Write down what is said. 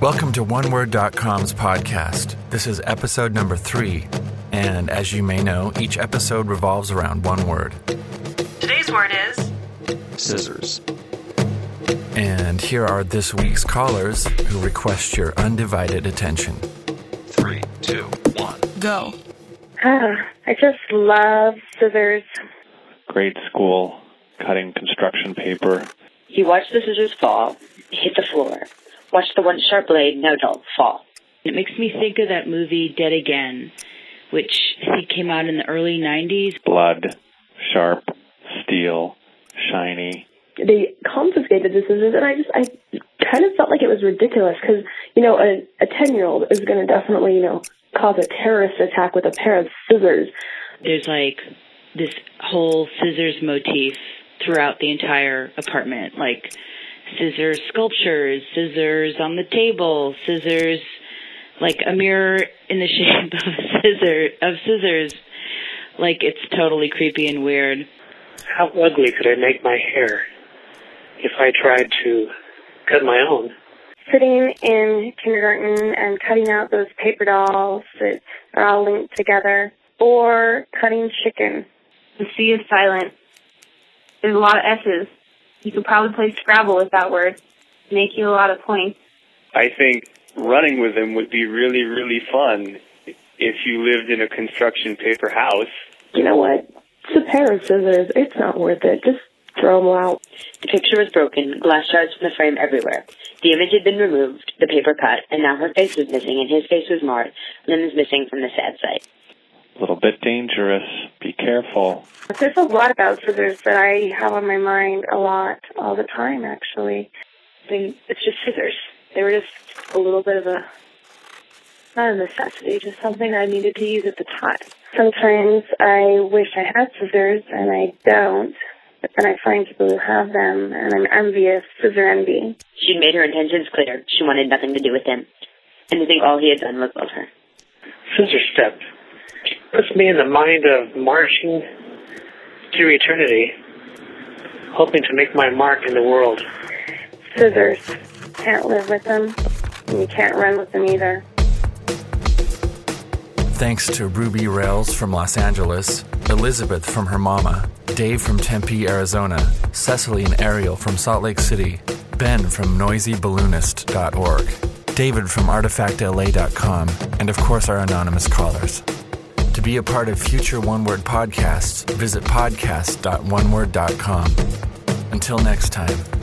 Welcome to OneWord.com's podcast. This is episode number 3, and as you may know, each episode revolves around one word. Today's word is... scissors. And here are this week's callers who request your undivided attention. 3, 2, 1, go. I just love scissors. Grade school, cutting construction paper. He watched the scissors fall, hit the floor. Watched the one sharp blade, now don't fall. It makes me think of that movie Dead Again, which I think came out in the early 90s. Blood, sharp, steel, shiny. They confiscated the scissors, and I kind of felt like it was ridiculous because, you know, a 10-year-old is going to definitely, you know, cause a terrorist attack with a pair of scissors. There's like this whole scissors motif throughout the entire apartment, like scissors sculptures, scissors on the table, scissors like a mirror in the shape of scissors. Like, it's totally creepy and weird. How ugly could I make my hair if I tried to cut my own? Sitting in kindergarten and cutting out those paper dolls that are all linked together, or cutting chicken. The C is silent. There's a lot of S's. You could probably play Scrabble with that word, make you a lot of points. I think running with them would be really, really fun if you lived in a construction paper house. You know what? It's a pair of scissors. It's not worth it. Just throw them out. The picture was broken, glass shards from the frame everywhere. The image had been removed, the paper cut, and now her face was missing and his face was marred, and then was missing from the sad sight. A little bit dangerous. Be careful. There's a lot about scissors that I have on my mind a lot, all the time, actually. I mean, it's just scissors. They were just a little bit of a, not a necessity, just something I needed to use at the time. Sometimes I wish I had scissors, and I don't, but then I find people who have them, and I'm envious, scissor envy. She'd made her intentions clear. She wanted nothing to do with him, and I think all he had done was love her. Scissor step. Puts me in the mind of marching through eternity, hoping to make my mark in the world. Scissors. Can't live with them, and you can't run with them either. Thanks to Ruby Rails from Los Angeles, Elizabeth from her mama, Dave from Tempe, Arizona, Cecily and Ariel from Salt Lake City, Ben from noisyballoonist.org, David from artifactla.com, and of course our anonymous callers. To be a part of future One Word podcasts, visit podcast.oneword.com. Until next time.